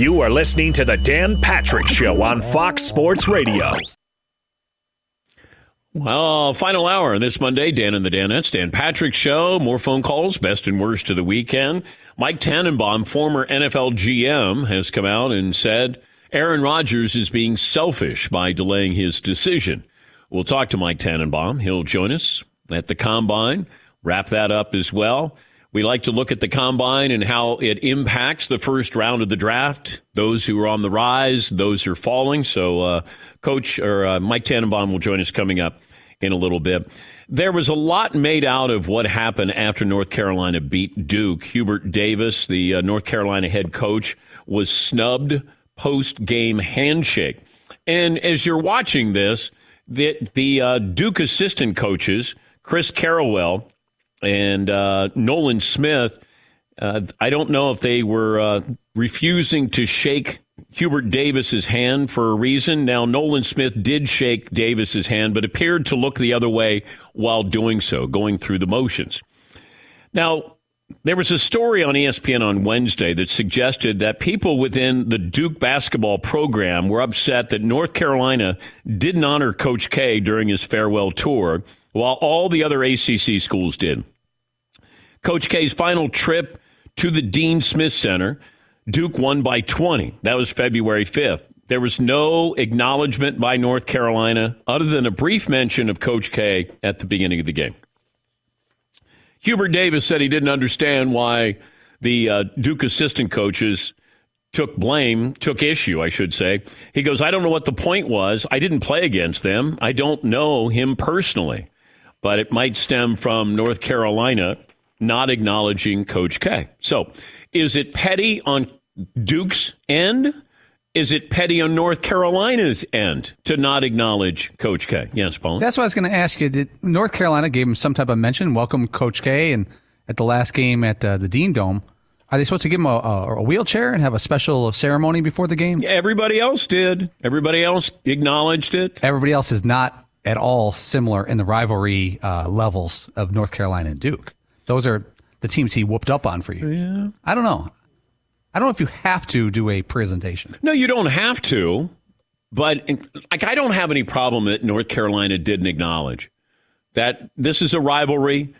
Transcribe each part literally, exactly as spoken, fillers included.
You are listening to The Dan Patrick Show on Fox Sports Radio. Well, final hour this Monday, Dan and the Danettes, Dan Patrick Show, more phone calls, best and worst of the weekend. Mike Tannenbaum, former N F L G M, has come out and said Aaron Rodgers is being selfish by delaying his decision. We'll talk to Mike Tannenbaum. He'll join us at the Combine, wrap that up as well. We like to look at the Combine and how it impacts the first round of the draft, those who are on the rise, those who are falling. So uh, Coach or uh, Mike Tannenbaum will join us coming up in a little bit. There was a lot made out of what happened after North Carolina beat Duke. Hubert Davis, the uh, North Carolina head coach, was snubbed post-game handshake. And as you're watching this, the, the uh, Duke assistant coaches, Chris Carrawell and uh, Nolan Smith, uh, I don't know if they were uh, refusing to shake Hubert Davis's hand for a reason. Now, Nolan Smith did shake Davis's hand, but appeared to look the other way while doing so, going through the motions. Now, there was a story on E S P N on Wednesday that suggested that people within the Duke basketball program were upset that North Carolina didn't honor Coach K during his farewell tour, while all the other A C C schools did. Coach K's final trip to the Dean Smith Center, Duke won by twenty. That was February fifth. There was no acknowledgement by North Carolina other than a brief mention of Coach K at the beginning of the game. Hubert Davis said he didn't understand why the uh, Duke assistant coaches took blame, took issue, I should say. He goes, I don't know what the point was. I didn't play against them. I don't know him personally. But it might stem from North Carolina not acknowledging Coach K. So is it petty on Duke's end? Is it petty on North Carolina's end to not acknowledge Coach K? Yes, Paul? That's what I was going to ask you. Did North Carolina gave him some type of mention, welcome Coach K, and at the last game at uh, the Dean Dome, are they supposed to give him a, a wheelchair and have a special ceremony before the game? Everybody else did. Everybody else acknowledged it. Everybody else is not at all similar in the rivalry uh, levels of North Carolina and Duke. Those are the teams he whooped up on for you. Yeah. I don't know. I don't know if you have to do a presentation. No, you don't have to. But like, I don't have any problem that North Carolina didn't acknowledge that this is a rivalry.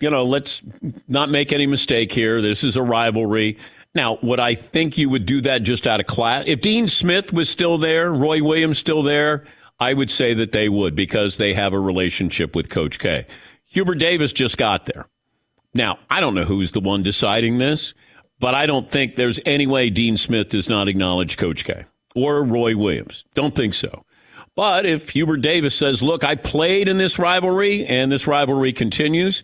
You know, let's not make any mistake here. This is a rivalry. Now, would I think you would do that just out of class? If Dean Smith was still there, Roy Williams still there, I would say that they would because they have a relationship with Coach K. Hubert Davis just got there. Now, I don't know who's the one deciding this, but I don't think there's any way Dean Smith does not acknowledge Coach K or Roy Williams. Don't think so. But if Hubert Davis says, look, I played in this rivalry and this rivalry continues,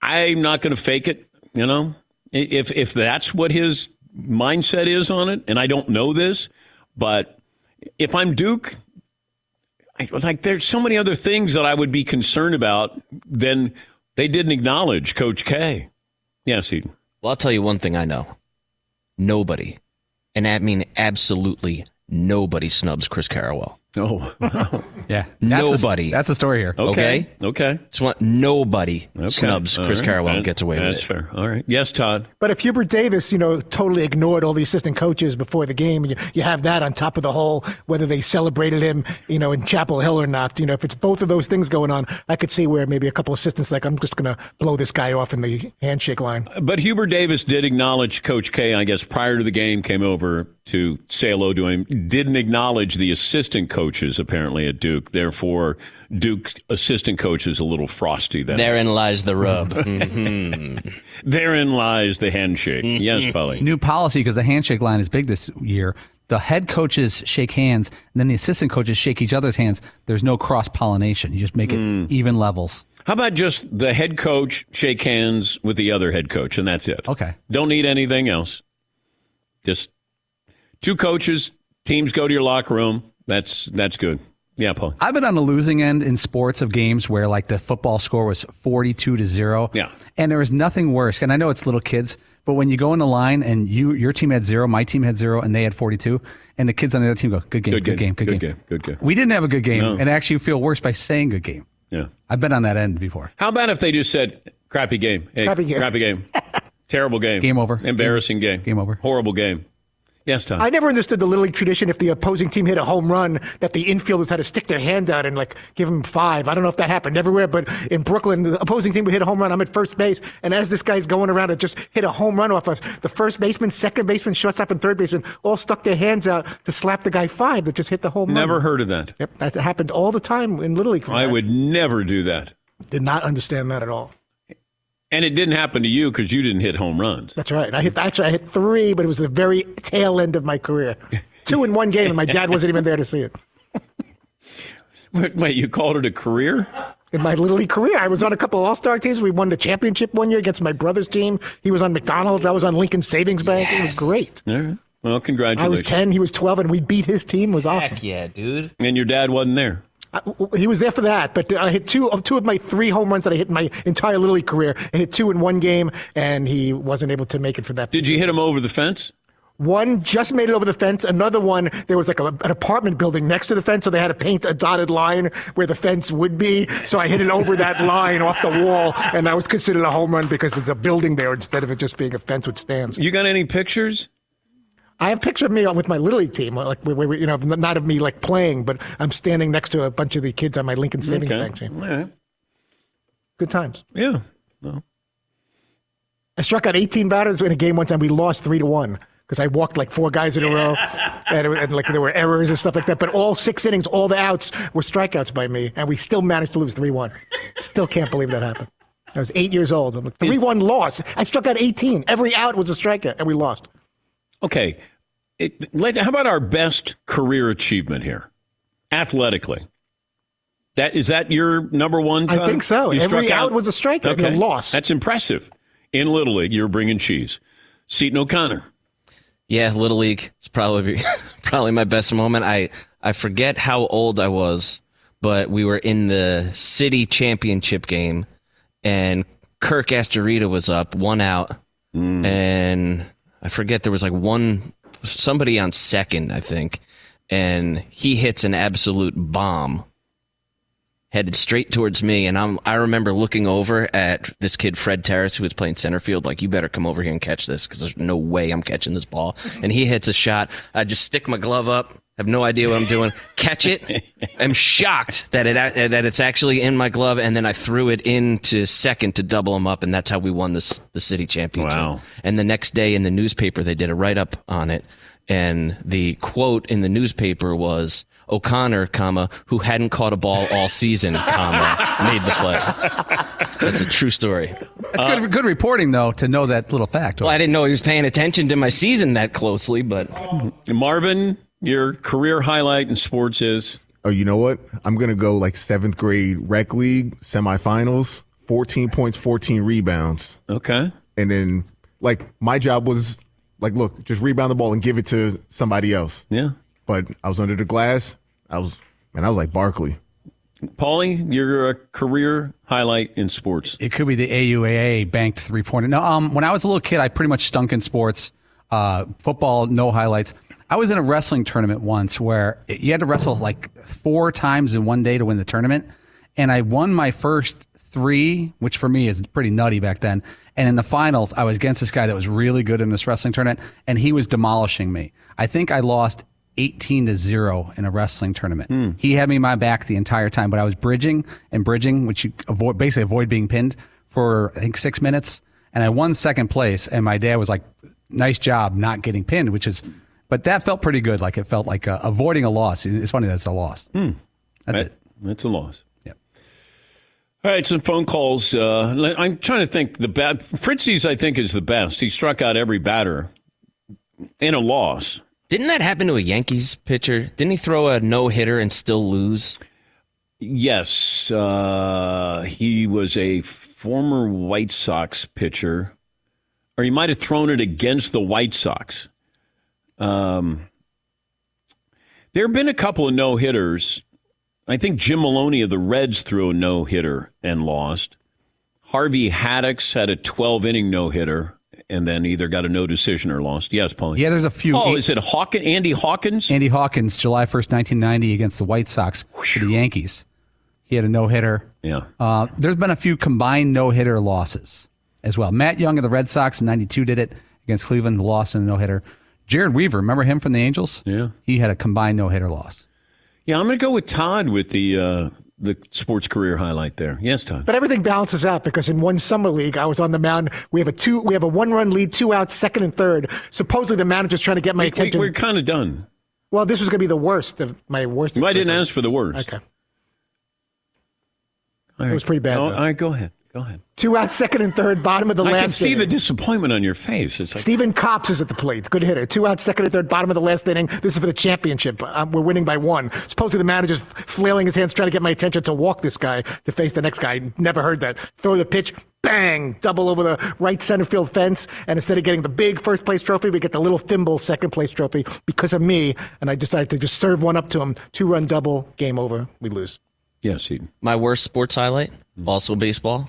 I'm not going to fake it. You know, if if that's what his mindset is on it, and I don't know this, but if I'm Duke, I, like there's so many other things that I would be concerned about than they didn't acknowledge Coach K. Yes, Eden. Well, I'll tell you one thing I know. Nobody, and I mean absolutely nobody, snubs Chris Carrawell. Oh, wow. Yeah. That's nobody. A, that's the story here. Okay. Okay. okay. So nobody okay. snubs Chris right. Carrawell and gets away with it. That's fair. All right. Yes, Todd. But if Hubert Davis, you know, totally ignored all the assistant coaches before the game, and you, you have that on top of the whole, whether they celebrated him, you know, in Chapel Hill or not, you know, if it's both of those things going on, I could see where maybe a couple assistants like, I'm just going to blow this guy off in the handshake line. But Hubert Davis did acknowledge Coach K, I guess, prior to the game, came over to say hello to him, didn't acknowledge the assistant coaches apparently at Duke. Therefore, Duke assistant coach is a little frosty. That Therein way. lies the rub. Mm-hmm. Therein lies the handshake. Mm-hmm. Yes, Polly. New policy because the handshake line is big this year. The head coaches shake hands, and then the assistant coaches shake each other's hands. There's no cross-pollination. You just make it mm. even levels. How about just the head coach shake hands with the other head coach, and that's it? Okay. Don't need anything else. Just two coaches, teams go to your locker room. That's that's good. Yeah, Paul. I've been on the losing end in sports of games where like the football score was forty-two to zero. Yeah. And there was nothing worse. And I know it's little kids, but when you go in the line and you your team had zero, my team had zero, and they had forty-two, and the kids on the other team go, good game, good, good game, good, good game. game, good game. We didn't have a good game, no. and actually you feel worse by saying good game. Yeah. I've been on that end before. How about if they just said crappy game? Hey, crappy game. Crappy game. Terrible game. Game over. Embarrassing game. Game over. Horrible game. Yes, Tom. I never understood the Little League tradition, if the opposing team hit a home run, that the infielders had to stick their hand out and like give them five. I don't know if that happened everywhere, but in Brooklyn, the opposing team would hit a home run. I'm at first base, and as this guy's going around, it just hit a home run off us. The first baseman, second baseman, shortstop, and third baseman all stuck their hands out to slap the guy five that just hit the home run. Never heard of that. Yep, that happened all the time in Little League. I would never do that. Did not understand that at all. And it didn't happen to you because you didn't hit home runs. That's right. I hit, actually, I hit three, but it was the very tail end of my career. Two in one game, and my dad wasn't even there to see it. Wait, wait, you called it a career? In my Little League career, I was on a couple of all-star teams. We won the championship one year against my brother's team. He was on McDonald's. I was on Lincoln Savings Bank. Yes. It was great. All right. Well, congratulations. I was ten, he was twelve, and we beat his team. It was awesome. Heck yeah, dude. And your dad wasn't there. I, he was there for that, but I hit two of two of my three home runs that I hit in my entire Little League career. I hit two in one game, and he wasn't able to make it for that. Did you hit him over the fence? One just made it over the fence. Another one, there was like a, an apartment building next to the fence, so they had to paint a dotted line where the fence would be. So I hit it over that line off the wall, and I was considered a home run because there's a building there instead of it just being a fence with stands. You got any pictures? I have a picture of me with my Little League team, like we, we, you know, not of me like playing, but I'm standing next to a bunch of the kids on my Lincoln Savings okay. Bank team. All right. Good times. Yeah. Well. I struck out eighteen batters in a game one time. We lost three to one because I walked like four guys in a row, and, it, and like there were errors and stuff like that. But all six innings, all the outs were strikeouts by me, and we still managed to lose three one. Still can't believe that happened. I was eight years old. I'm like three one loss. I struck out eighteen. Every out was a strikeout, and we lost. Okay, it, let, how about our best career achievement here, athletically? That is that your number one? Time? I think so. You Every out, out was a strikeout, okay. And a loss. That's impressive. In Little League, you're bringing cheese. Seton O'Connor. Yeah, Little League is probably probably my best moment. I I forget how old I was, but we were in the city championship game, and Kirk Astorita was up, one out, mm. and. I forget, there was like one, somebody on second, I think, and he hits an absolute bomb headed straight towards me. And I'm, I remember looking over at this kid, Fred Terrace, who was playing center field, like, you better come over here and catch this because there's no way I'm catching this ball. And he hits a shot. I just stick my glove up. I have no idea what I'm doing. Catch it. I'm shocked that it that it's actually in my glove, and then I threw it into second to double him up, and that's how we won this the city championship. Wow. And the next day in the newspaper, they did a write-up on it, and the quote in the newspaper was, O'Connor, comma, who hadn't caught a ball all season, comma, made the play. That's a true story. That's uh, good, good reporting, though, to know that little fact. Well, I didn't know he was paying attention to my season that closely, but... Marvin... Your career highlight in sports is? Oh, you know what? I'm going to go like seventh grade rec league, semifinals, fourteen points, fourteen rebounds. Okay. And then, like, my job was, like, look, just rebound the ball and give it to somebody else. Yeah. But I was under the glass. I was, man, I was like Barkley. Paulie, your career highlight in sports? It could be the A U A A banked three-pointer. No, um, when I was a little kid, I pretty much stunk in sports. Uh, football, no highlights. I was in a wrestling tournament once where you had to wrestle like four times in one day to win the tournament. And I won my first three, which for me is pretty nutty back then. And in the finals, I was against this guy that was really good in this wrestling tournament, and he was demolishing me. I think I lost eighteen to zero in a wrestling tournament. Mm. He had me my back the entire time, but I was bridging and bridging, which you avoid, basically avoid being pinned for, I think, six minutes. And I won second place. And my dad was like, nice job not getting pinned, which is... But that felt pretty good. Like, it felt like uh, avoiding a loss. It's funny that's a loss. Mm. That's that, it. That's a loss. Yeah. All right, some phone calls. Uh, I'm trying to think. The bat- Fritzy's, I think, is the best. He struck out every batter in a loss. Didn't that happen to a Yankees pitcher? Didn't he throw a no-hitter and still lose? Yes. Uh, he was a former White Sox pitcher. Or he might have thrown it against the White Sox. Um, there have been a couple of no-hitters. I think Jim Maloney of the Reds threw a no-hitter and lost. Harvey Haddix had a twelve-inning no-hitter and then either got a no decision or lost. Yes, Paul. Yeah, there's a few. Oh, eight- is it Hawkins? Andy Hawkins? Andy Hawkins, July first, nineteen ninety, against the White Sox for the Yankees. He had a no-hitter. Yeah. Uh, there's been a few combined no-hitter losses as well. Matt Young of the Red Sox in ninety-two did it against Cleveland, lost in a no-hitter. Jared Weaver, remember him from the Angels? Yeah. He had a combined no-hitter loss. Yeah, I'm going to go with Todd with the uh, the sports career highlight there. Yes, Todd. But everything balances out because in one summer league, I was on the mound. We have a two, we have a one-run lead, two outs, second and third. Supposedly the manager's trying to get my wait, attention. Wait, we're kind of done. Well, this was going to be the worst of my worst experience. Well, I didn't ask for the worst. Okay. Right. It was pretty bad. Oh, all right, go ahead. Go ahead. Two out, second and third, bottom of the I last I can see inning. The disappointment on your face. It's like, Stephen Copps is at the plate. Good hitter. Two out, second and third, bottom of the last inning. This is for the championship. Um, we're winning by one. Supposedly the manager's flailing his hands, trying to get my attention to walk this guy to face the next guy. Never heard that. Throw the pitch. Bang! Double over the right center field fence. And instead of getting the big first place trophy, we get the little thimble second place trophy because of me. And I decided to just serve one up to him. Two-run double. Game over. We lose. Yes, Eden. My worst sports highlight, also baseball.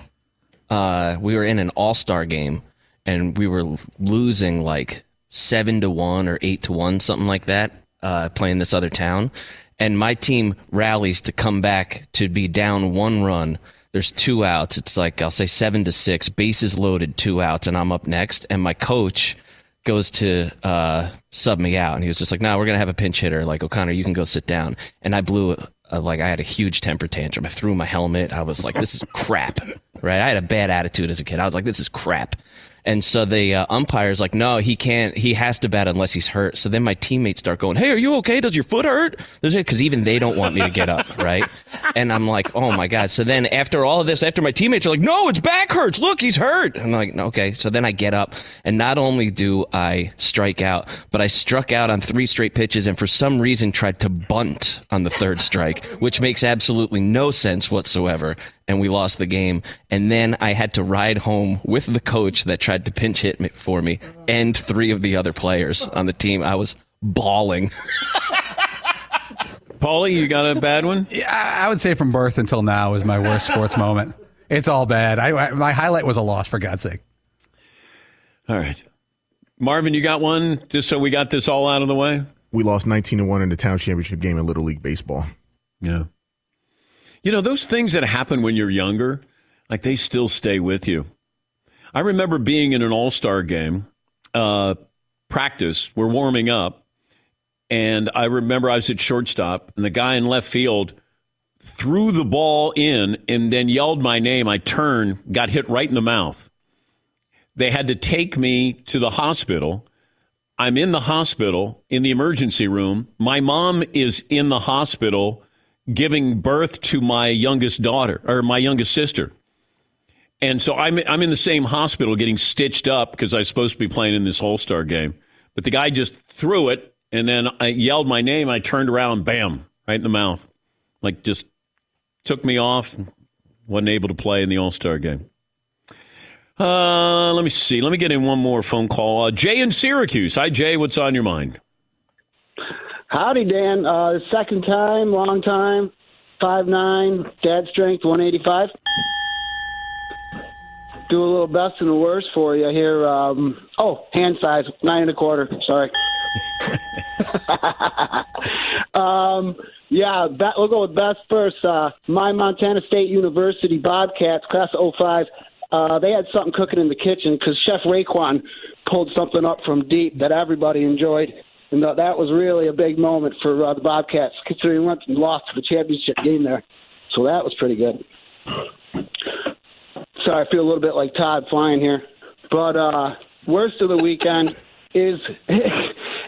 Uh, we were in an all-star game, and we were losing like seven to one or eight to one, something like that, uh, playing this other town. And my team rallies to come back to be down one run. There's two outs. It's like, I'll say seven to six, bases loaded, two outs, and I'm up next. And my coach goes to uh, sub me out, and he was just like, no, nah, we're going to have a pinch hitter. Like, O'Connor, you can go sit down. And I blew it. Uh, like, I had a huge temper tantrum. I threw my helmet. I was like, this is crap, right? I had a bad attitude as a kid. I was like, this is crap. And so the uh, umpire's like, no, he can't. He has to bat unless he's hurt. So then my teammates start going, hey, are you okay? Does your foot hurt? Because even they don't want me to get up, right? And I'm like, oh, my God. So then after all of this, after my teammates are like, no, his back hurts. Look, he's hurt. And I'm like, okay. So then I get up, and not only do I strike out, but I struck out on three straight pitches and for some reason tried to bunt on the third strike, which makes absolutely no sense whatsoever. And we lost the game. And then I had to ride home with the coach that tried to pinch hit me for me and three of the other players on the team. I was bawling. Paulie, you got a bad one? Yeah, I would say from birth until now is my worst sports moment. It's all bad. I, I, my highlight was a loss, for God's sake. All right. Marvin, you got one just so we got this all out of the way? We lost nineteen to one in the town championship game in Little League Baseball. Yeah. You know, those things that happen when you're younger, like they still stay with you. I remember being in an all-star game, uh, practice, we're warming up, and I remember I was at shortstop, and the guy in left field threw the ball in and then yelled my name. I turned, got hit right in the mouth. They had to take me to the hospital. I'm in the hospital, in the emergency room. My mom is in the hospital giving birth to my youngest daughter or my youngest sister. And so I'm I'm in the same hospital getting stitched up because I was supposed to be playing in this All-Star game. But the guy just threw it, and then I yelled my name. I turned around, bam, right in the mouth. Like, just took me off. Wasn't able to play in the All-Star game. Uh, let me see. Let me get in one more phone call. Uh, Jay in Syracuse. Hi, Jay. What's on your mind? Howdy, Dan. Uh, second time, long time, five nine, dad strength, one eighty-five. Do a little best and the worst for you here. Um, oh, hand size, nine and a quarter. Sorry. um, yeah, that, we'll go with best first. Uh, my Montana State University Bobcats, class of oh five, uh, they had something cooking in the kitchen because Chef Raekwon pulled something up from deep that everybody enjoyed. And that was really a big moment for uh, the Bobcats, considering we went and lost the championship game there. So that was pretty good. Sorry, I feel a little bit like Todd flying here. But uh, worst of the weekend is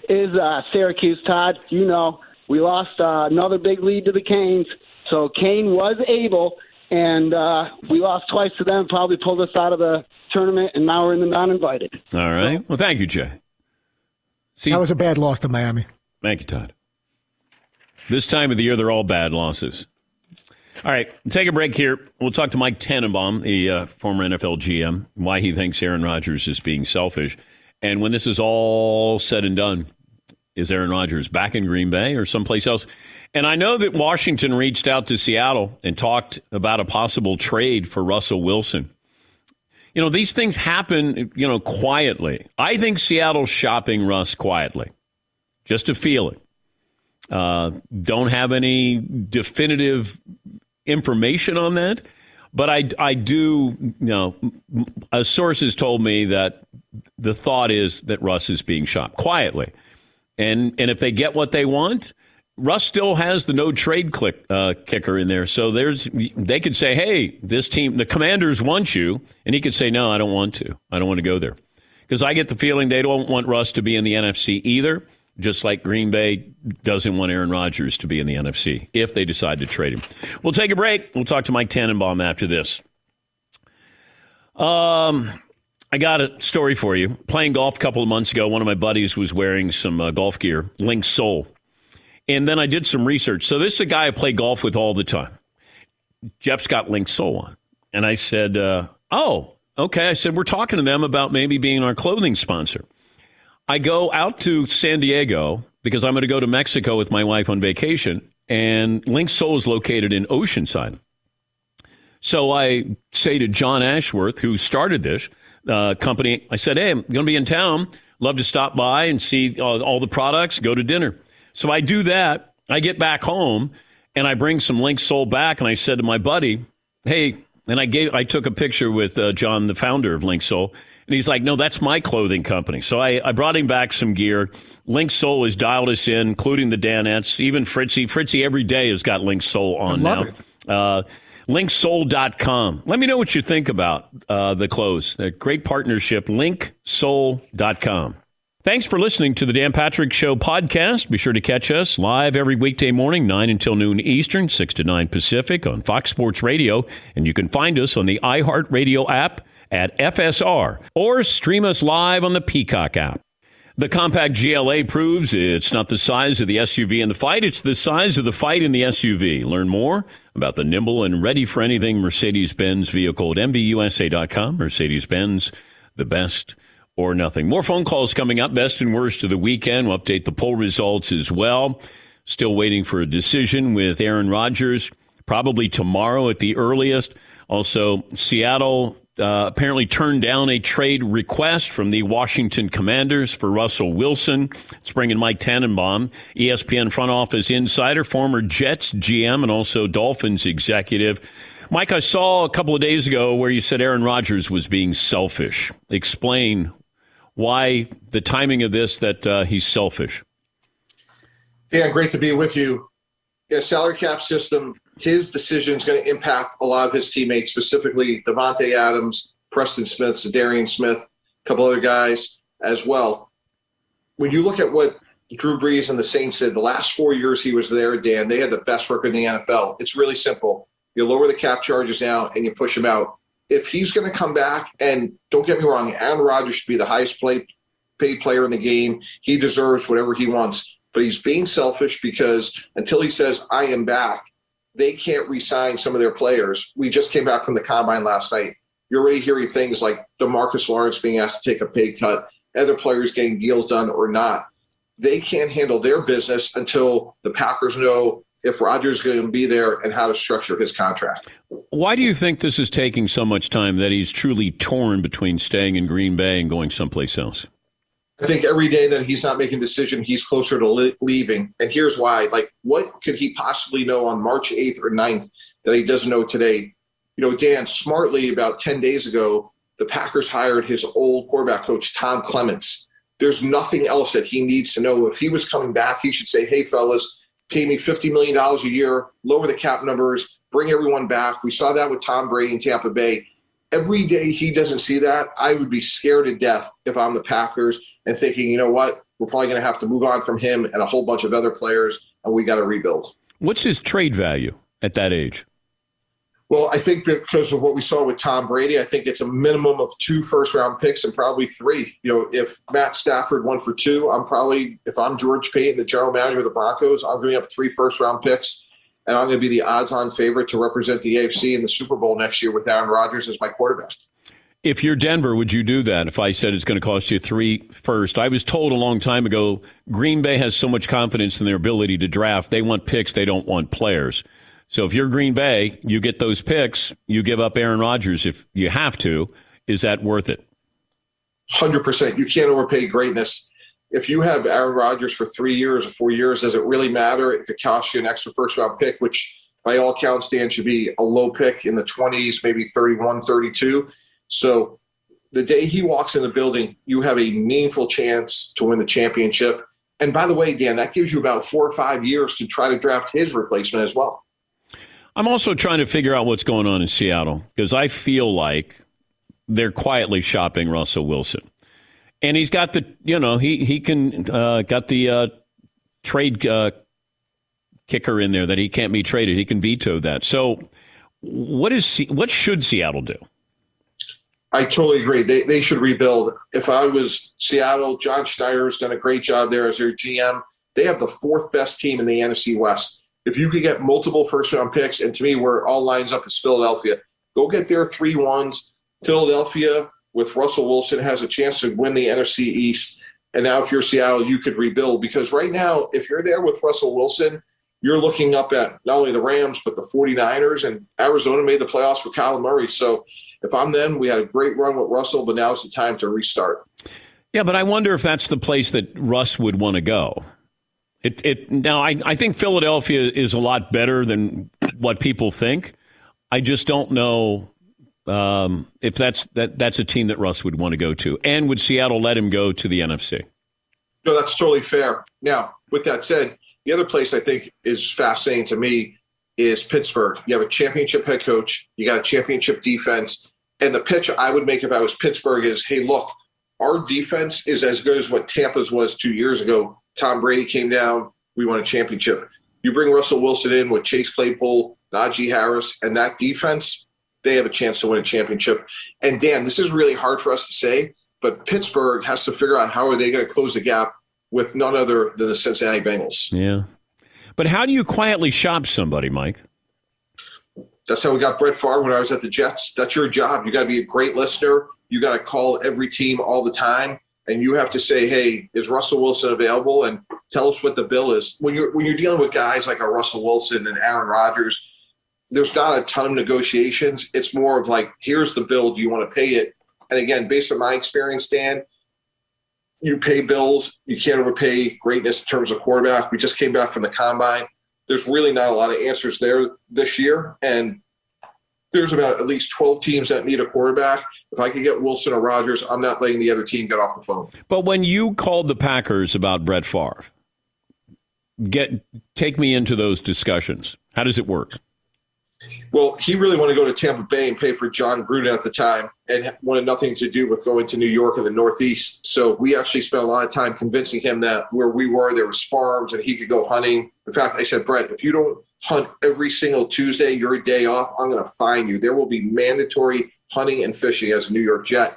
is uh, Syracuse, Todd. You know, we lost uh, another big lead to the Canes. So Kane was able, and uh, we lost twice to them, probably pulled us out of the tournament, and now we're in the non-invited. All right. So, well, thank you, Jay. See, that was a bad loss to Miami. Thank you, Todd. This time of the year, they're all bad losses. All right, take a break here. We'll talk to Mike Tannenbaum, the uh, former N F L G M, why he thinks Aaron Rodgers is being selfish. And when this is all said and done, is Aaron Rodgers back in Green Bay or someplace else? And I know that Washington reached out to Seattle and talked about a possible trade for Russell Wilson. You know, these things happen, you know, quietly. I think Seattle's shopping Russ quietly. Just a feeling. Uh, don't have any definitive information on that. But I, I do, you know, uh, sources told me that the thought is that Russ is being shopped quietly. And and if they get what they want, Russ still has the no trade click, uh, kicker in there. So there's they could say, hey, this team, the Commanders want you. And he could say, no, I don't want to. I don't want to go there. Because I get the feeling they don't want Russ to be in the N F C either, just like Green Bay doesn't want Aaron Rodgers to be in the N F C if they decide to trade him. We'll take a break. We'll talk to Mike Tannenbaum after this. Um, I got a story for you. Playing golf a couple of months ago, one of my buddies was wearing some uh, golf gear, Lynx Soul. And then I did some research. So this is a guy I play golf with all the time. Jeff's got Lynx Soul on. And I said, uh, oh, okay. I said, we're talking to them about maybe being our clothing sponsor. I go out to San Diego because I'm going to go to Mexico with my wife on vacation. And Lynx Soul is located in Oceanside. So I say to John Ashworth, who started this uh, company, I said, hey, I'm going to be in town. Love to stop by and see uh, all the products, go to dinner. So I do that. I get back home and I bring some Lynx Soul back. And I said to my buddy, hey, and I gave, I took a picture with uh, John, the founder of Lynx Soul. And he's like, no, that's my clothing company. So I, I brought him back some gear. Lynx Soul has dialed us in, including the Danettes, even Fritzy. Fritzy every day has got Lynx Soul on now. I love it. Uh, link soul dot com. Let me know what you think about uh, the clothes. A great partnership, link soul dot com. Thanks for listening to the Dan Patrick Show podcast. Be sure to catch us live every weekday morning, nine until noon Eastern, six to nine Pacific on Fox Sports Radio. And you can find us on the iHeartRadio app at F S R or stream us live on the Peacock app. The compact G L A proves it's not the size of the S U V in the fight, it's the size of the fight in the S U V. Learn more about the nimble and ready for anything Mercedes-Benz vehicle at M B U S A dot com. Mercedes-Benz, the best or nothing. More phone calls coming up. Best and worst of the weekend. We'll update the poll results as well. Still waiting for a decision with Aaron Rodgers, probably tomorrow at the earliest. Also, Seattle uh, apparently turned down a trade request from the Washington Commanders for Russell Wilson. Let's bring in Mike Tannenbaum, E S P N front office insider, former Jets G M, and also Dolphins executive. Mike, I saw a couple of days ago where you said Aaron Rodgers was being selfish. Explain why the timing of this, that uh, he's selfish. Yeah, great to be with you. In a salary cap system, his decision is going to impact a lot of his teammates, specifically Devontae Adams, Preston Smith, Darian Smith, a couple other guys as well. When you look at what Drew Brees and the Saints did, the last four years he was there, Dan, they had the best record in the N F L. It's really simple. You lower the cap charges now and you push him out. If he's going to come back, and don't get me wrong, Aaron Rodgers should be the highest play, paid player in the game. He deserves whatever he wants. But he's being selfish because until he says, I am back, they can't re-sign some of their players. We just came back from the combine last night. You're already hearing things like DeMarcus Lawrence being asked to take a pay cut, other players getting deals done or not. They can't handle their business until the Packers know if Rodgers is going to be there and how to structure his contract. Why do you think this is taking so much time that he's truly torn between staying in Green Bay and going someplace else? I think every day that he's not making a decision, he's closer to li- leaving. And here's why. Like, what could he possibly know on March eighth or ninth that he doesn't know today? You know, Dan, smartly, about ten days ago, the Packers hired his old quarterback coach, Tom Clements. There's nothing else that he needs to know. If he was coming back, he should say, hey, fellas, pay me fifty million dollars a year, lower the cap numbers, bring everyone back. We saw that with Tom Brady in Tampa Bay. Every day he doesn't see that, I would be scared to death if I'm the Packers and thinking, you know what, we're probably going to have to move on from him and a whole bunch of other players, and we got to rebuild. What's his trade value at that age? Well, I think because of what we saw with Tom Brady, I think it's a minimum of two first-round picks and probably three. You know, if Matt Stafford won for two, I'm probably, if I'm George Paton, the general manager of the Broncos, I'm giving up three first-round picks, and I'm going to be the odds-on favorite to represent the A F C in the Super Bowl next year with Aaron Rodgers as my quarterback. If you're Denver, would you do that if I said it's going to cost you three first? I was told a long time ago Green Bay has so much confidence in their ability to draft. They want picks. They don't want players. So if you're Green Bay, you get those picks, you give up Aaron Rodgers if you have to. Is that worth it? one hundred percent. You can't overpay greatness. If you have Aaron Rodgers for three years or four years, does it really matter if it costs you an extra first-round pick, which by all counts, Dan, should be a low pick in the twenties, maybe thirty-one, thirty-two? So the day he walks in the building, you have a meaningful chance to win the championship. And by the way, Dan, that gives you about four or five years to try to draft his replacement as well. I'm also trying to figure out what's going on in Seattle, because I feel like they're quietly shopping Russell Wilson. And he's got the, you know, he, he can, uh, got the uh, trade uh, kicker in there that he can't be traded. He can veto that. So what is, what should Seattle do? I totally agree. They they should rebuild. If I was Seattle, John Schneider has done a great job there as their G M. They have the fourth best team in the N F C West. If you could get multiple first-round picks, and to me where it all lines up is Philadelphia, go get their three ones. Philadelphia with Russell Wilson has a chance to win the N F C East. And now if you're Seattle, you could rebuild. Because right now, if you're there with Russell Wilson, you're looking up at not only the Rams but the 49ers, and Arizona made the playoffs with Kyle Murray. So if I'm them, we had a great run with Russell, but now's the time to restart. Yeah, but I wonder if that's the place that Russ would want to go. It, it now, I, I think Philadelphia is a lot better than what people think. I just don't know um, if that's that that's a team that Russ would want to go to. And would Seattle let him go to the N F C? No, that's totally fair. Now, with that said, the other place I think is fascinating to me is Pittsburgh. You have a championship head coach. You got a championship defense. And the pitch I would make if I was Pittsburgh is, hey, look, our defense is as good as what Tampa's was two years ago. Tom Brady came down. We won a championship. You bring Russell Wilson in with Chase Claypool, Najee Harris, and that defense, they have a chance to win a championship. And, Dan, this is really hard for us to say, but Pittsburgh has to figure out how are they going to close the gap with none other than the Cincinnati Bengals. Yeah. But how do you quietly shop somebody, Mike? That's how we got Brett Favre when I was at the Jets. That's your job. You got to be a great listener. You got to call every team all the time, and you have to say, "Hey, is Russell Wilson available?" And tell us what the bill is. When you're when you're dealing with guys like a Russell Wilson and Aaron Rodgers, there's not a ton of negotiations. It's more of like, "Here's the bill. Do you want to pay it?" And again, based on my experience, Dan, you pay bills. You can't overpay greatness in terms of quarterback. We just came back from the combine. There's really not a lot of answers there this year, and there's about at least twelve teams that need a quarterback. If I could get Wilson or Rodgers, I'm not letting the other team get off the phone. But when you called the Packers about Brett Favre, get take me into those discussions. How does it work? Well, he really wanted to go to Tampa Bay and pay for John Gruden at the time and wanted nothing to do with going to New York and the Northeast. So we actually spent a lot of time convincing him that where we were, there was farms and he could go hunting. In fact, I said, Brett, if you don't hunt every single Tuesday, your day off, I'm going to fine you. There will be mandatory hunting and fishing as a New York Jet.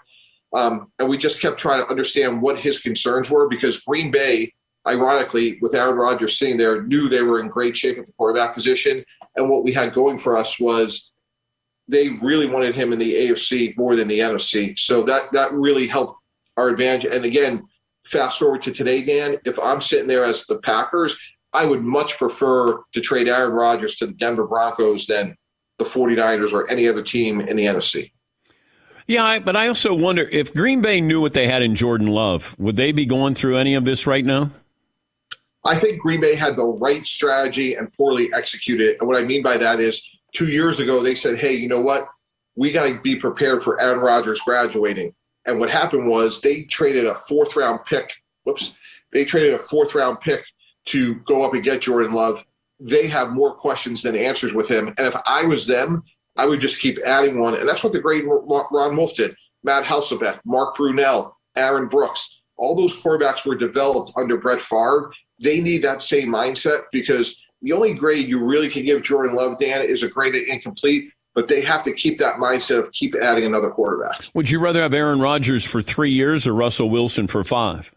Um, and we just kept trying to understand what his concerns were, because Green Bay, ironically, with Aaron Rodgers sitting there, knew they were in great shape at the quarterback position. And what we had going for us was they really wanted him in the A F C more than the N F C. So that that really helped our advantage. And again, fast forward to today, Dan, if I'm sitting there as the Packers, I would much prefer to trade Aaron Rodgers to the Denver Broncos than the 49ers or any other team in the N F C. Yeah, but I also wonder if Green Bay knew what they had in Jordan Love, would they be going through any of this right now? I think Green Bay had the right strategy and poorly executed. And what I mean by that is two years ago, they said, hey, you know what? We got to be prepared for Aaron Rodgers graduating. And what happened was they traded a fourth round pick. Whoops. They traded a fourth round pick to go up and get Jordan Love. They have more questions than answers with him. And if I was them, I would just keep adding one. And that's what the great Ron Wolf did. Matt Houselbet, Mark Brunell, Aaron Brooks. All those quarterbacks were developed under Brett Favre. They need that same mindset, because the only grade you really can give Jordan Love, Dan, is a grade at incomplete, but they have to keep that mindset of keep adding another quarterback. Would you rather have Aaron Rodgers for three years or Russell Wilson for five?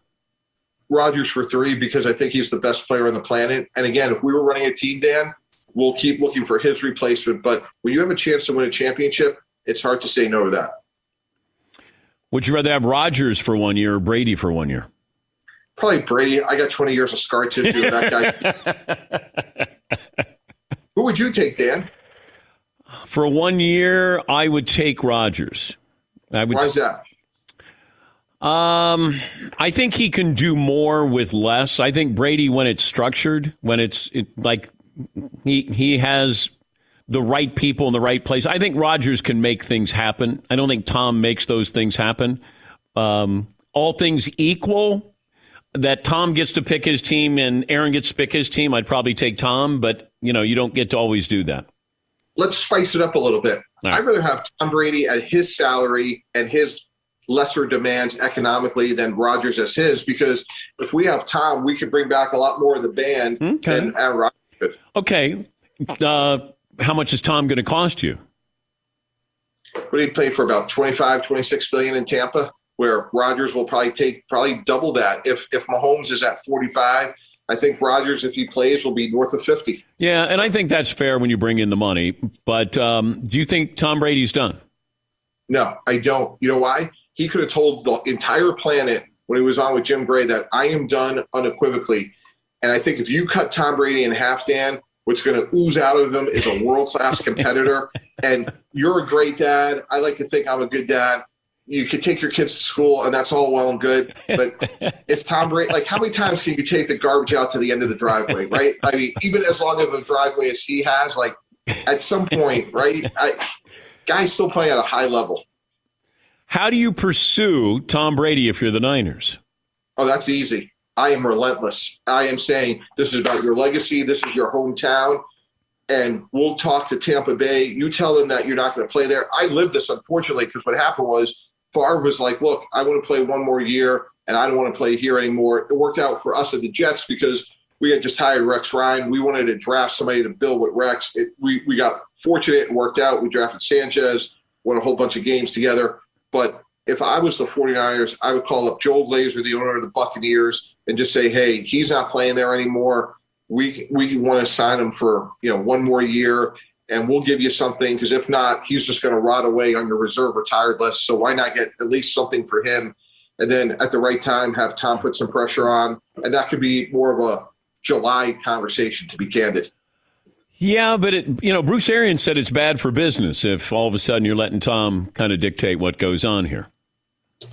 Rodgers for three, because I think he's the best player on the planet. And again, if we were running a team, Dan, we'll keep looking for his replacement. But when you have a chance to win a championship, it's hard to say no to that. Would you rather have Rodgers for one year or Brady for one year? Probably Brady. I got twenty years of scar tissue with that guy. Who would you take, Dan? For one year, I would take Rodgers. I would. Why is that? Um, I think he can do more with less. I think Brady, when it's structured, when it's it, like he he has the right people in the right place. I think Rodgers can make things happen. I don't think Tom makes those things happen. Um, all things equal, that Tom gets to pick his team and Aaron gets to pick his team, I'd probably take Tom, but, you know, you don't get to always do that. Let's spice it up a little bit. Right. I'd rather have Tom Brady at his salary and his lesser demands economically than Rodgers as his, because if we have Tom, we could bring back a lot more of the band okay. than Aaron Rodgers could. Okay. Uh, how much is Tom going to cost you? What did he play for? About twenty-five, twenty-six billion in Tampa, where Rodgers will probably take probably double that. If if Mahomes is at forty-five, I think Rodgers, if he plays, will be north of fifty. Yeah, and I think that's fair when you bring in the money. But um, do you think Tom Brady's done? No, I don't. You know why? He could have told the entire planet when he was on with Jim Gray that I am done unequivocally. And I think if you cut Tom Brady in half, Dan, what's going to ooze out of him is a world-class competitor. And you're a great dad. I like to think I'm a good dad. You can take your kids to school, and that's all well and good. But it's Tom Brady. Like, how many times can you take the garbage out to the end of the driveway, right? I mean, even as long of a driveway as he has, like, at some point, right, I, guys still playing at a high level. How do you pursue Tom Brady if you're the Niners? Oh, that's easy. I am relentless. I am saying this is about your legacy. This is your hometown. And we'll talk to Tampa Bay. You tell them that you're not going to play there. I lived this, unfortunately, because what happened was Favre was like, look, I want to play one more year, and I don't want to play here anymore. It worked out for us at the Jets because we had just hired Rex Ryan. We wanted to draft somebody to build with Rex. It, we, we got fortunate and worked out. We drafted Sanchez, won a whole bunch of games together. But if I was the 49ers, I would call up Joe Glazer, the owner of the Buccaneers, and just say, hey, he's not playing there anymore. We we want to sign him for, you know, one more year, and we'll give you something, because if not, he's just going to rot away on your reserve retired list. So why not get at least something for him? And then at the right time, have Tom put some pressure on. And that could be more of a July conversation, to be candid. Yeah, but, it, you know, Bruce Arians said it's bad for business if all of a sudden you're letting Tom kind of dictate what goes on here.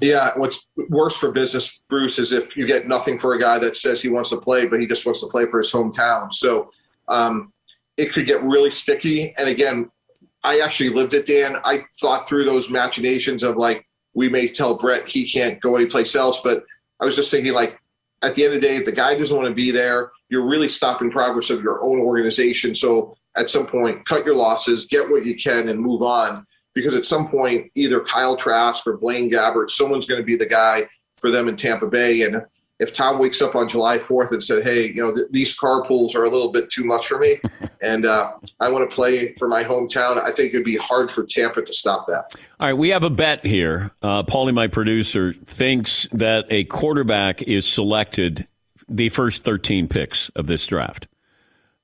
Yeah, what's worse for business, Bruce, is if you get nothing for a guy that says he wants to play, but he just wants to play for his hometown. So um, it could get really sticky. And again, I actually lived it, Dan. I thought through those machinations of, like, we may tell Brett he can't go anyplace else. But I was just thinking, like, at the end of the day, if the guy doesn't want to be there, you're really stopping progress of your own organization. So at some point, cut your losses, get what you can, and move on. Because at some point, either Kyle Trask or Blaine Gabbert, someone's going to be the guy for them in Tampa Bay. And if Tom wakes up on July fourth and said, hey, you know, th- these carpools are a little bit too much for me, and uh, I want to play for my hometown, I think it'd be hard for Tampa to stop that. All right, we have a bet here. Uh, Paulie, my producer, thinks that a quarterback is selected the first thirteen picks of this draft.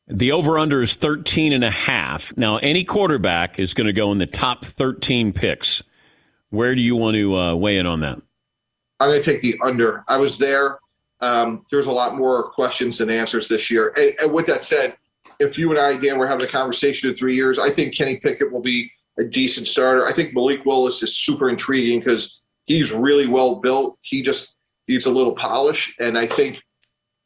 The over-under is thirteen and a half. Now, any quarterback is going to go in the top thirteen picks. Where do you want to uh, weigh in on that? I'm going to take the under. I was there. Um, there's a lot more questions than answers this year. And, and with that said, if you and I, Dan, were having a conversation in three years, I think Kenny Pickett will be a decent starter. I think Malik Willis is super intriguing because he's really well built. He just needs a little polish, and I think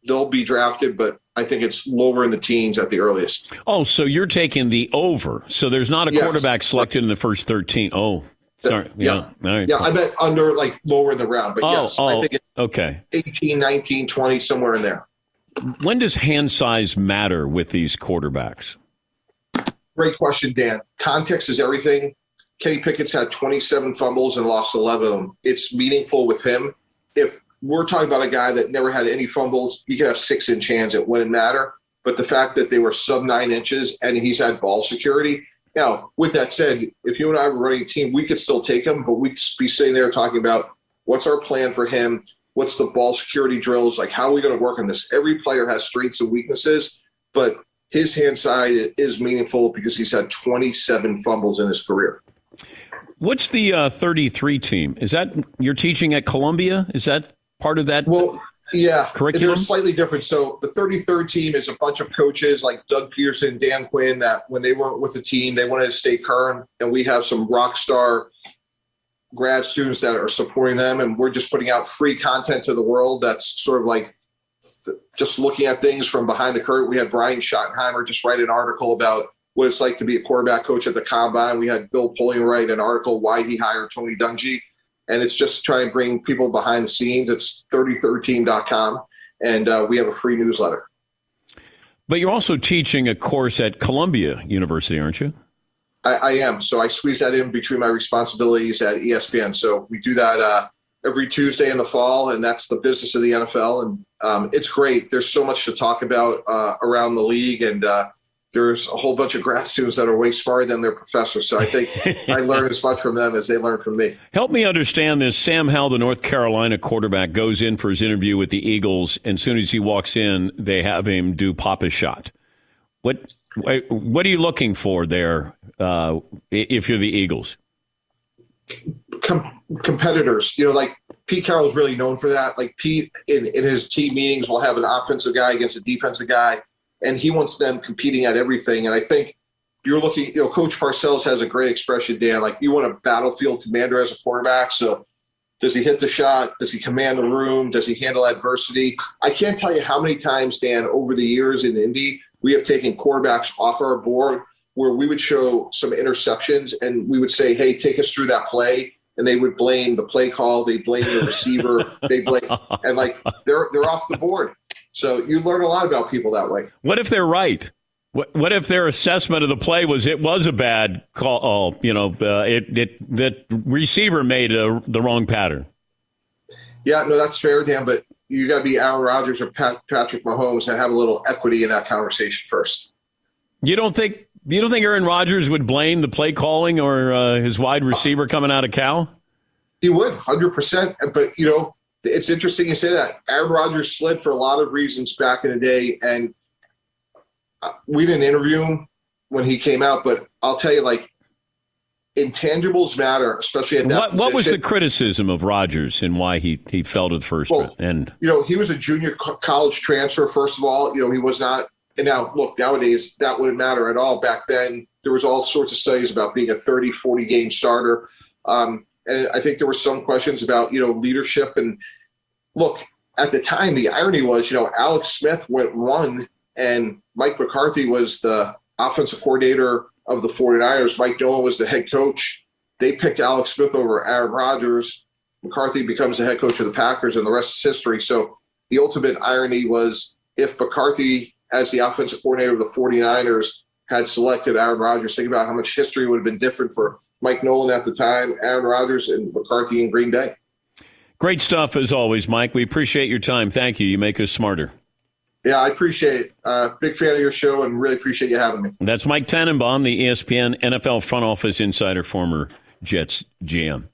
they'll be drafted, but I think it's lower in the teens at the earliest. Oh, so you're taking the over. So there's not a yes. quarterback selected in the first thirteen. Oh, sorry. Yeah. Yeah. All right. Yeah, I bet under, like, lower in the round. But oh, yes, oh, I think it's okay. eighteen, nineteen, twenty, somewhere in there. When does hand size matter with these quarterbacks? Great question, Dan. Context is everything. Kenny Pickett's had twenty-seven fumbles and lost eleven of them. It's meaningful with him. If we're talking about a guy that never had any fumbles, you could have six-inch hands. It wouldn't matter. But the fact that they were sub-nine inches and he's had ball security. Now, with that said, if you and I were running a team, we could still take him, but we'd be sitting there talking about what's our plan for him, what's the ball security drills, like how are we going to work on this? Every player has strengths and weaknesses, but his hand side is meaningful because he's had twenty-seven fumbles in his career. What's the uh, thirty-three team? Is that you're teaching at Columbia? Is that part of that? Well, yeah, curriculum? They're slightly different. So the thirty-third team is a bunch of coaches like Doug Peterson, Dan Quinn, that when they weren't with the team, they wanted to stay current. And we have some rock star grad students that are supporting them. And we're just putting out free content to the world. That's sort of like just looking at things from behind the curtain. We had Brian Schottenheimer just write an article about what it's like to be a quarterback coach at the combine. We had Bill Polian write an article, why he hired Tony Dungy. And it's just trying to bring people behind the scenes. It's thirty thirteen dot com. And uh, we have a free newsletter. But you're also teaching a course at Columbia University, aren't you? I, I am. So I squeeze that in between my responsibilities at E S P N. So we do that uh, every Tuesday in the fall, and that's the business of the N F L. And um, it's great. There's so much to talk about uh, around the league, and uh, there's a whole bunch of grad students that are way smarter than their professors. So I think I learn as much from them as they learn from me. Help me understand this. Sam Howell, the North Carolina quarterback, goes in for his interview with the Eagles, and as soon as he walks in, they have him do Papa's shot. What what are you looking for there uh, if you're the Eagles? Com- competitors. You know, like Pete Carroll's really known for that. Like Pete, in, in his team meetings, will have an offensive guy against a defensive guy, and he wants them competing at everything. And I think you're looking, you know, Coach Parcells has a great expression, Dan, like you want a battlefield commander as a quarterback. So does he hit the shot? Does he command the room? Does he handle adversity? I can't tell you how many times, Dan, over the years in Indy, we have taken quarterbacks off our board where we would show some interceptions and we would say, hey, take us through that play. And they would blame the play call. They blame the receiver. they blame, and like they're, they're off the board. So you learn a lot about people that way. What if they're right? What, what if their assessment of the play was it was a bad call? You know, uh, it, it that receiver made a, the wrong pattern. Yeah, no, that's fair, Dan. But you got to be Aaron Rodgers or Pat, Patrick Mahomes and have a little equity in that conversation first. You don't think you don't think Aaron Rodgers would blame the play calling or uh, his wide receiver coming out of Cal? He would, one hundred percent. But you know, it's interesting you say that. Aaron Rodgers slid for a lot of reasons back in the day, and we didn't interview him when he came out, but I'll tell you, like, intangibles matter, especially at that What, what was the criticism of Rodgers and why he, he fell to the first well, end? You know, he was a junior co- college transfer, first of all. You know, he was not – and now, look, nowadays that wouldn't matter at all. Back then, there was all sorts of studies about being a thirty, forty-game starter. Um And I think there were some questions about, you know, leadership. And look, at the time, the irony was, you know, Alex Smith went one and Mike McCarthy was the offensive coordinator of the 49ers. Mike Nolan was the head coach. They picked Alex Smith over Aaron Rodgers. McCarthy becomes the head coach of the Packers, and the rest is history. So the ultimate irony was if McCarthy, as the offensive coordinator of the 49ers, had selected Aaron Rodgers, think about how much history would have been different for Mike Nolan at the time, Aaron Rodgers, and McCarthy in Green Bay. Great stuff as always, Mike. We appreciate your time. Thank you. You make us smarter. Yeah, I appreciate it. Uh, big fan of your show and really appreciate you having me. That's Mike Tannenbaum, the E S P N N F L front office insider, former Jets G M.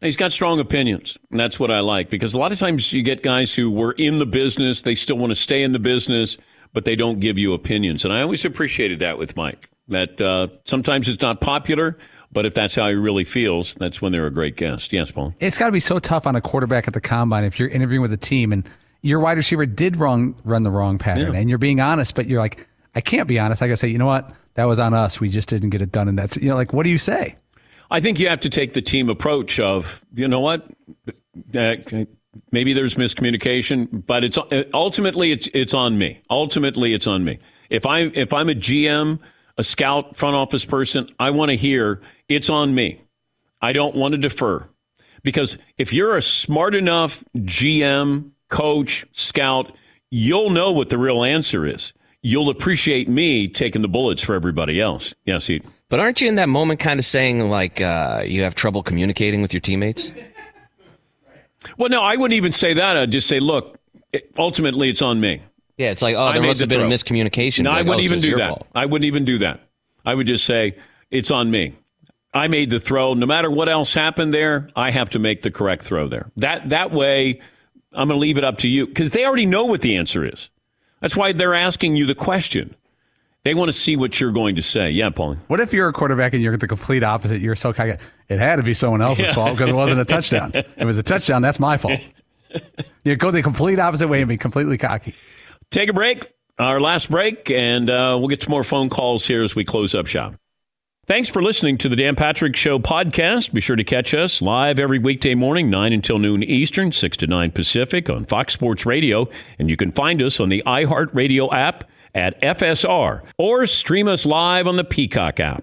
Now, he's got strong opinions, and that's what I like, because a lot of times you get guys who were in the business, they still want to stay in the business, but they don't give you opinions. And I always appreciated that with Mike, that uh, sometimes it's not popular, but if that's how he really feels, that's when they're a great guest. Yes, Paul? It's got to be so tough on a quarterback at the combine if you're interviewing with a team and your wide receiver did wrong, run the wrong pattern, yeah, and you're being honest, but you're like, I can't be honest. I got to say, you know what? That was on us. We just didn't get it done. And that's, you know, like, what do you say? I think you have to take the team approach of, you know what? Uh, maybe there's miscommunication, but it's ultimately it's it's on me. Ultimately, it's on me. If I if I'm a G M, a scout, front office person, I want to hear, it's on me. I don't want to defer. Because if you're a smart enough G M, coach, scout, you'll know what the real answer is. You'll appreciate me taking the bullets for everybody else. Yes, he. But aren't you in that moment kind of saying, like, uh, you have trouble communicating with your teammates? Well, no, I wouldn't even say that. I'd just say, look, it, ultimately it's on me. Yeah, it's like, oh, there must have been a miscommunication. No, I wouldn't even do that. I wouldn't even do that. I would just say, it's on me. I made the throw. No matter what else happened there, I have to make the correct throw there. That that way, I'm going to leave it up to you. Because they already know what the answer is. That's why they're asking you the question. They want to see what you're going to say. Yeah, Pauline. What if you're a quarterback and you're the complete opposite? You're so kind of, it had to be someone else's yeah. fault because it wasn't a touchdown. It was a touchdown. That's my fault. You go the complete opposite way and be completely cocky. Take a break, our last break, and uh, we'll get some more phone calls here as we close up shop. Thanks for listening to the Dan Patrick Show podcast. Be sure to catch us live every weekday morning, nine until noon Eastern, six to nine Pacific on Fox Sports Radio. And you can find us on the iHeartRadio app at F S R or stream us live on the Peacock app.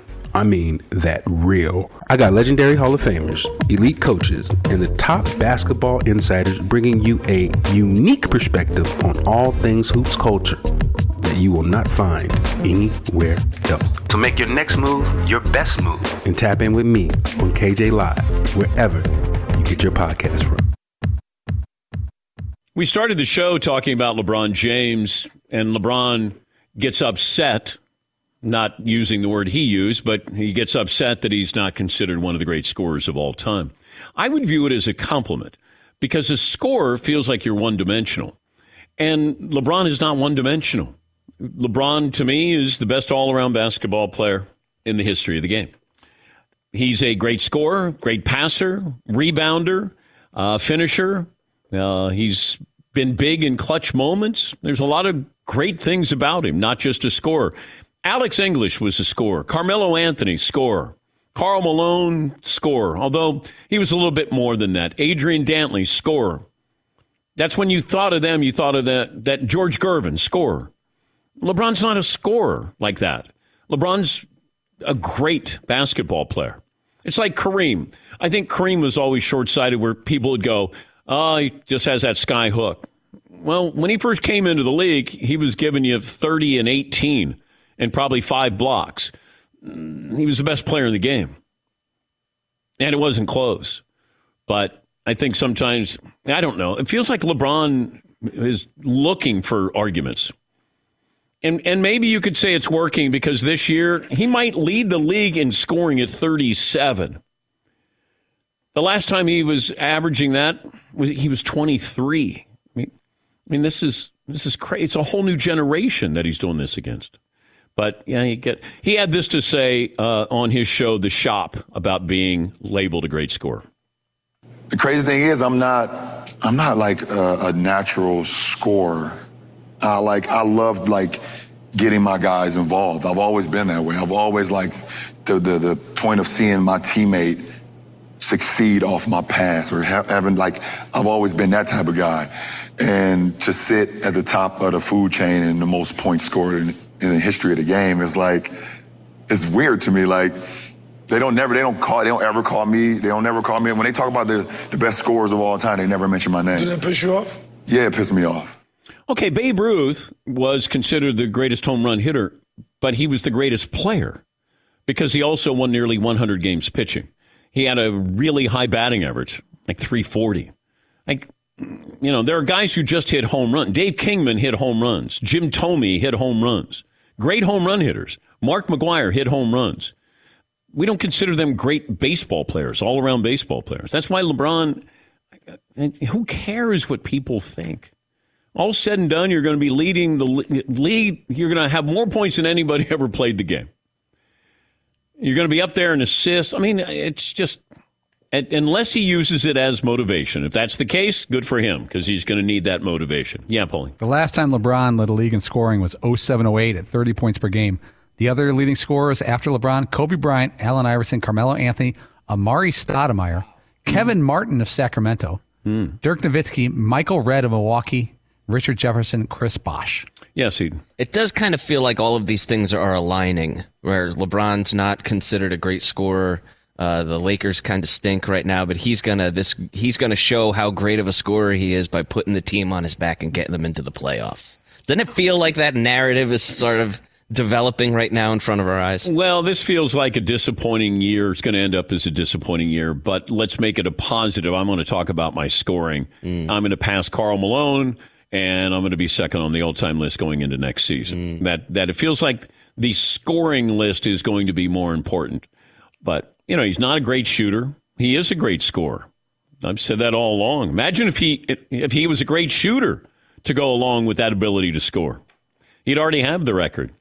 I mean that real. I got legendary Hall of Famers, elite coaches, and the top basketball insiders bringing you a unique perspective on all things hoops culture that you will not find anywhere else. So make your next move your best move and tap in with me on K J Live, wherever get your podcast from. We started the show talking about LeBron James, and LeBron gets upset, not using the word he used, but he gets upset that he's not considered one of the great scorers of all time. I would view it as a compliment, because a scorer feels like you're one-dimensional, and LeBron is not one-dimensional. LeBron, to me, is the best all-around basketball player in the history of the game. He's a great scorer, great passer, rebounder, uh, finisher. Uh, he's been big in clutch moments. There's a lot of great things about him, not just a scorer. Alex English was a scorer. Carmelo Anthony, scorer. Karl Malone, scorer. Although he was a little bit more than that. Adrian Dantley, scorer. That's when you thought of them, you thought of that, that George Gervin, scorer. LeBron's not a scorer like that. LeBron's a great basketball player. It's like Kareem. I think Kareem was always short-sighted where people would go, oh, he just has that sky hook. Well, when he first came into the league, he was giving you thirty and eighteen and probably five blocks. He was the best player in the game. And it wasn't close. But I think sometimes, I don't know, it feels like LeBron is looking for arguments. And and maybe you could say it's working because this year he might lead the league in scoring at thirty-seven. The last time he was averaging that, he was twenty-three. I mean, I mean this is this is crazy. It's a whole new generation that he's doing this against. But yeah, you get, he had this to say uh, on his show, The Shop, about being labeled a great scorer. The crazy thing is, I'm not I'm not like a, a natural scorer. I like I loved like getting my guys involved. I've always been that way. I've always like the the, the point of seeing my teammate succeed off my pass or ha- having like I've always been that type of guy. And to sit at the top of the food chain and the most points scored in, in the history of the game is like it's weird to me. Like they don't never they don't call they don't ever call me they don't never call me when they talk about the the best scorers of all time. They never mention my name. Did that piss you off? Yeah, it pissed me off. Okay, Babe Ruth was considered the greatest home run hitter, but he was the greatest player because he also won nearly one hundred games pitching. He had a really high batting average, like three forty. Like, you know, there are guys who just hit home runs. Dave Kingman hit home runs. Jim Thome hit home runs. Great home run hitters. Mark McGwire hit home runs. We don't consider them great baseball players, all-around baseball players. That's why LeBron, who cares what people think? All said and done, you're going to be leading the lead. You're going to have more points than anybody ever played the game. You're going to be up there and assist. I mean, it's just, unless he uses it as motivation. If that's the case, good for him, because he's going to need that motivation. Yeah, Paulie. The last time LeBron led the league in scoring was oh seven oh eight at thirty points per game. The other leading scorers after LeBron, Kobe Bryant, Allen Iverson, Carmelo Anthony, Amari Stoudemire, Kevin Martin of Sacramento, mm. Dirk Nowitzki, Michael Redd of Milwaukee, Richard Jefferson, Chris Bosh. Yes, he. It does kind of feel like all of these things are aligning, where LeBron's not considered a great scorer. Uh, the Lakers kind of stink right now, but he's gonna this he's gonna show how great of a scorer he is by putting the team on his back and getting them into the playoffs. Doesn't it feel like that narrative is sort of developing right now in front of our eyes? Well, this feels like a disappointing year. It's going to end up as a disappointing year, but let's make it a positive. I'm going to talk about my scoring. Mm. I'm going to pass Karl Malone. And I'm going to be second on the all-time list going into next season. Mm. That that it feels like the scoring list is going to be more important. But, you know, he's not a great shooter. He is a great scorer. I've said that all along. Imagine if he if he was a great shooter. to go along with that ability to score. He'd already have the record.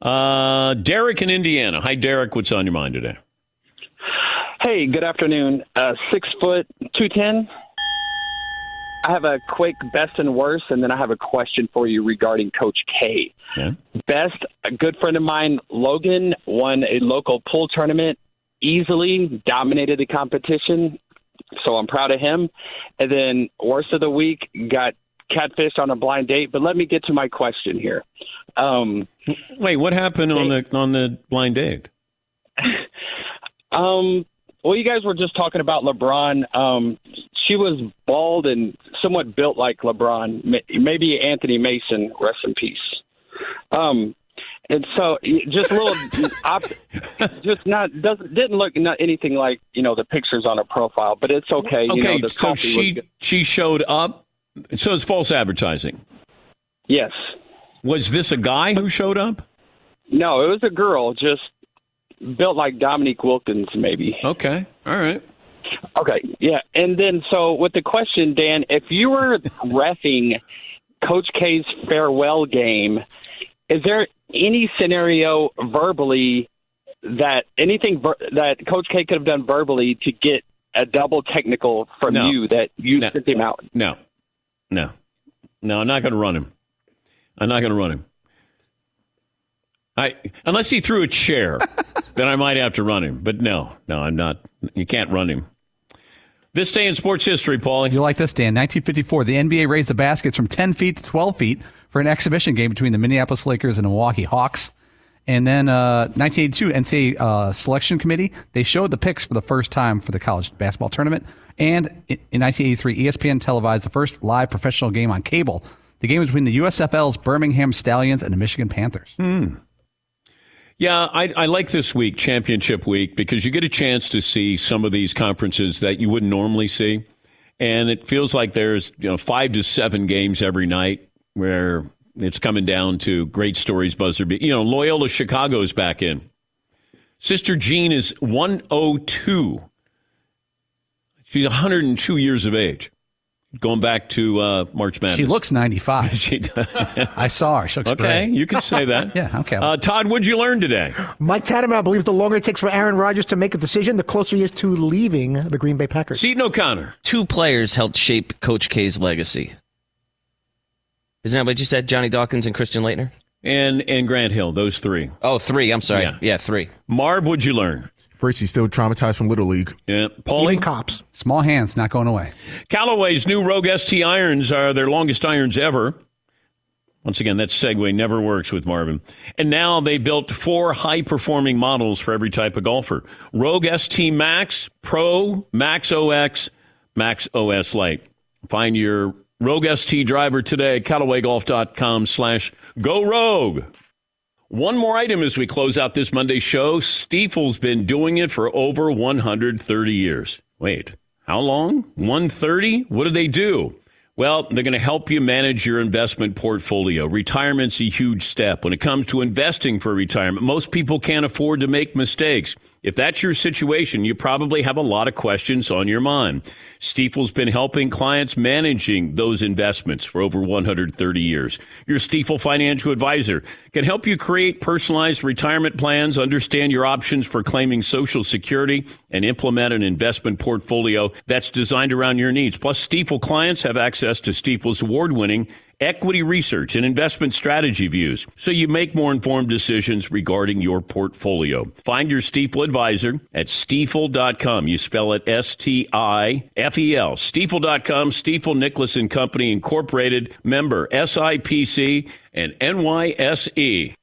Uh, Derek in Indiana. Hi, Derek. What's on your mind today? Hey, good afternoon. Uh, six foot, two ten. I have a quick best and worst, and then I have a question for you regarding Coach K. Yeah. Best, a good friend of mine, Logan, won a local pool tournament, easily dominated the competition, so I'm proud of him. And then worst of the week, got catfished on a blind date. But let me get to my question here. Um, Wait, what happened they, on the on the blind date? um, well, you guys were just talking about LeBron. Um, she was bald and somewhat built like LeBron, maybe Anthony Mason, rest in peace. Um, and so just a little, op, just not, doesn't, didn't look not anything like, you know, the pictures on her profile, but it's okay. You okay, know, the so she, she showed up. So it's false advertising. Yes. Was this a guy who showed up? No, it was a girl, just built like Dominique Wilkins, maybe. Okay. All right. Okay, yeah. And then, so with the question, Dan, if you were reffing Coach K's farewell game, is there any scenario verbally that anything ver- that Coach K could have done verbally to get a double technical from no. you that you no. sent him out? No, no, no, I'm not going to run him. I'm not going to run him. I, unless he threw a chair, then I might have to run him. But no, no, I'm not. You can't run him. This day in sports history, Paulie. You like this, Dan? nineteen fifty-four, the N B A raised the baskets from ten feet to twelve feet for an exhibition game between the Minneapolis Lakers and the Milwaukee Hawks. And then uh, nineteen eighty-two, N C double A uh, selection committee, they showed the picks for the first time for the college basketball tournament. And in nineteen eighty-three, E S P N televised the first live professional game on cable. The game was between the U S F L's Birmingham Stallions and the Michigan Panthers. Hmm. Yeah, I, I like this week, championship week, because you get a chance to see some of these conferences that you wouldn't normally see. And it feels like there's, you know, five to seven games every night where it's coming down to great stories, buzzer beat. You know, Loyola Chicago is back in. Sister Jean is one oh two. She's one hundred two years of age. Going back to uh, March Madness. She looks ninety-five. she I saw her. She looks okay, great. You can say that. Yeah, okay. Uh, Todd, what'd you learn today? Mike Tannenbaum believes the longer it takes for Aaron Rodgers to make a decision, the closer he is to leaving the Green Bay Packers. Seton O'Connor. Two players helped shape Coach K's legacy. Isn't that what you said? Johnny Dawkins and Christian Laettner? And, and Grant Hill, those three. Oh, three. I'm sorry. Yeah, yeah three. Marv, what'd you learn? First, he's still traumatized from Little League. Yeah, Paulie? Even cops. Small hands, not going away. Callaway's new Rogue S T irons are their longest irons ever. Once again, that segue never works with Marvin. And now they built four high-performing models for every type of golfer. Rogue S T Max, Pro, Max O X, Max O S Lite. Find your Rogue S T driver today at Callaway Golf dot com slash Go Rogue. One more item as we close out this Monday show. Stiefel's been doing it for over one hundred thirty years. Wait, how long? one hundred thirty? What do they do? Well, they're going to help you manage your investment portfolio. Retirement's a huge step. When it comes to investing for retirement, most people can't afford to make mistakes. If that's your situation, you probably have a lot of questions on your mind. Stiefel's been helping clients managing those investments for over one hundred thirty years. Your Stiefel financial advisor can help you create personalized retirement plans, understand your options for claiming Social Security, and implement an investment portfolio that's designed around your needs. Plus, Stiefel clients have access to Stiefel's award-winning equity research and investment strategy views, so you make more informed decisions regarding your portfolio. Find your Stiefel advisor at stiefel dot com. You spell it S T I F E L. Stiefel dot com, Stiefel Nicholas and Company Incorporated, member S I P C and N Y S E.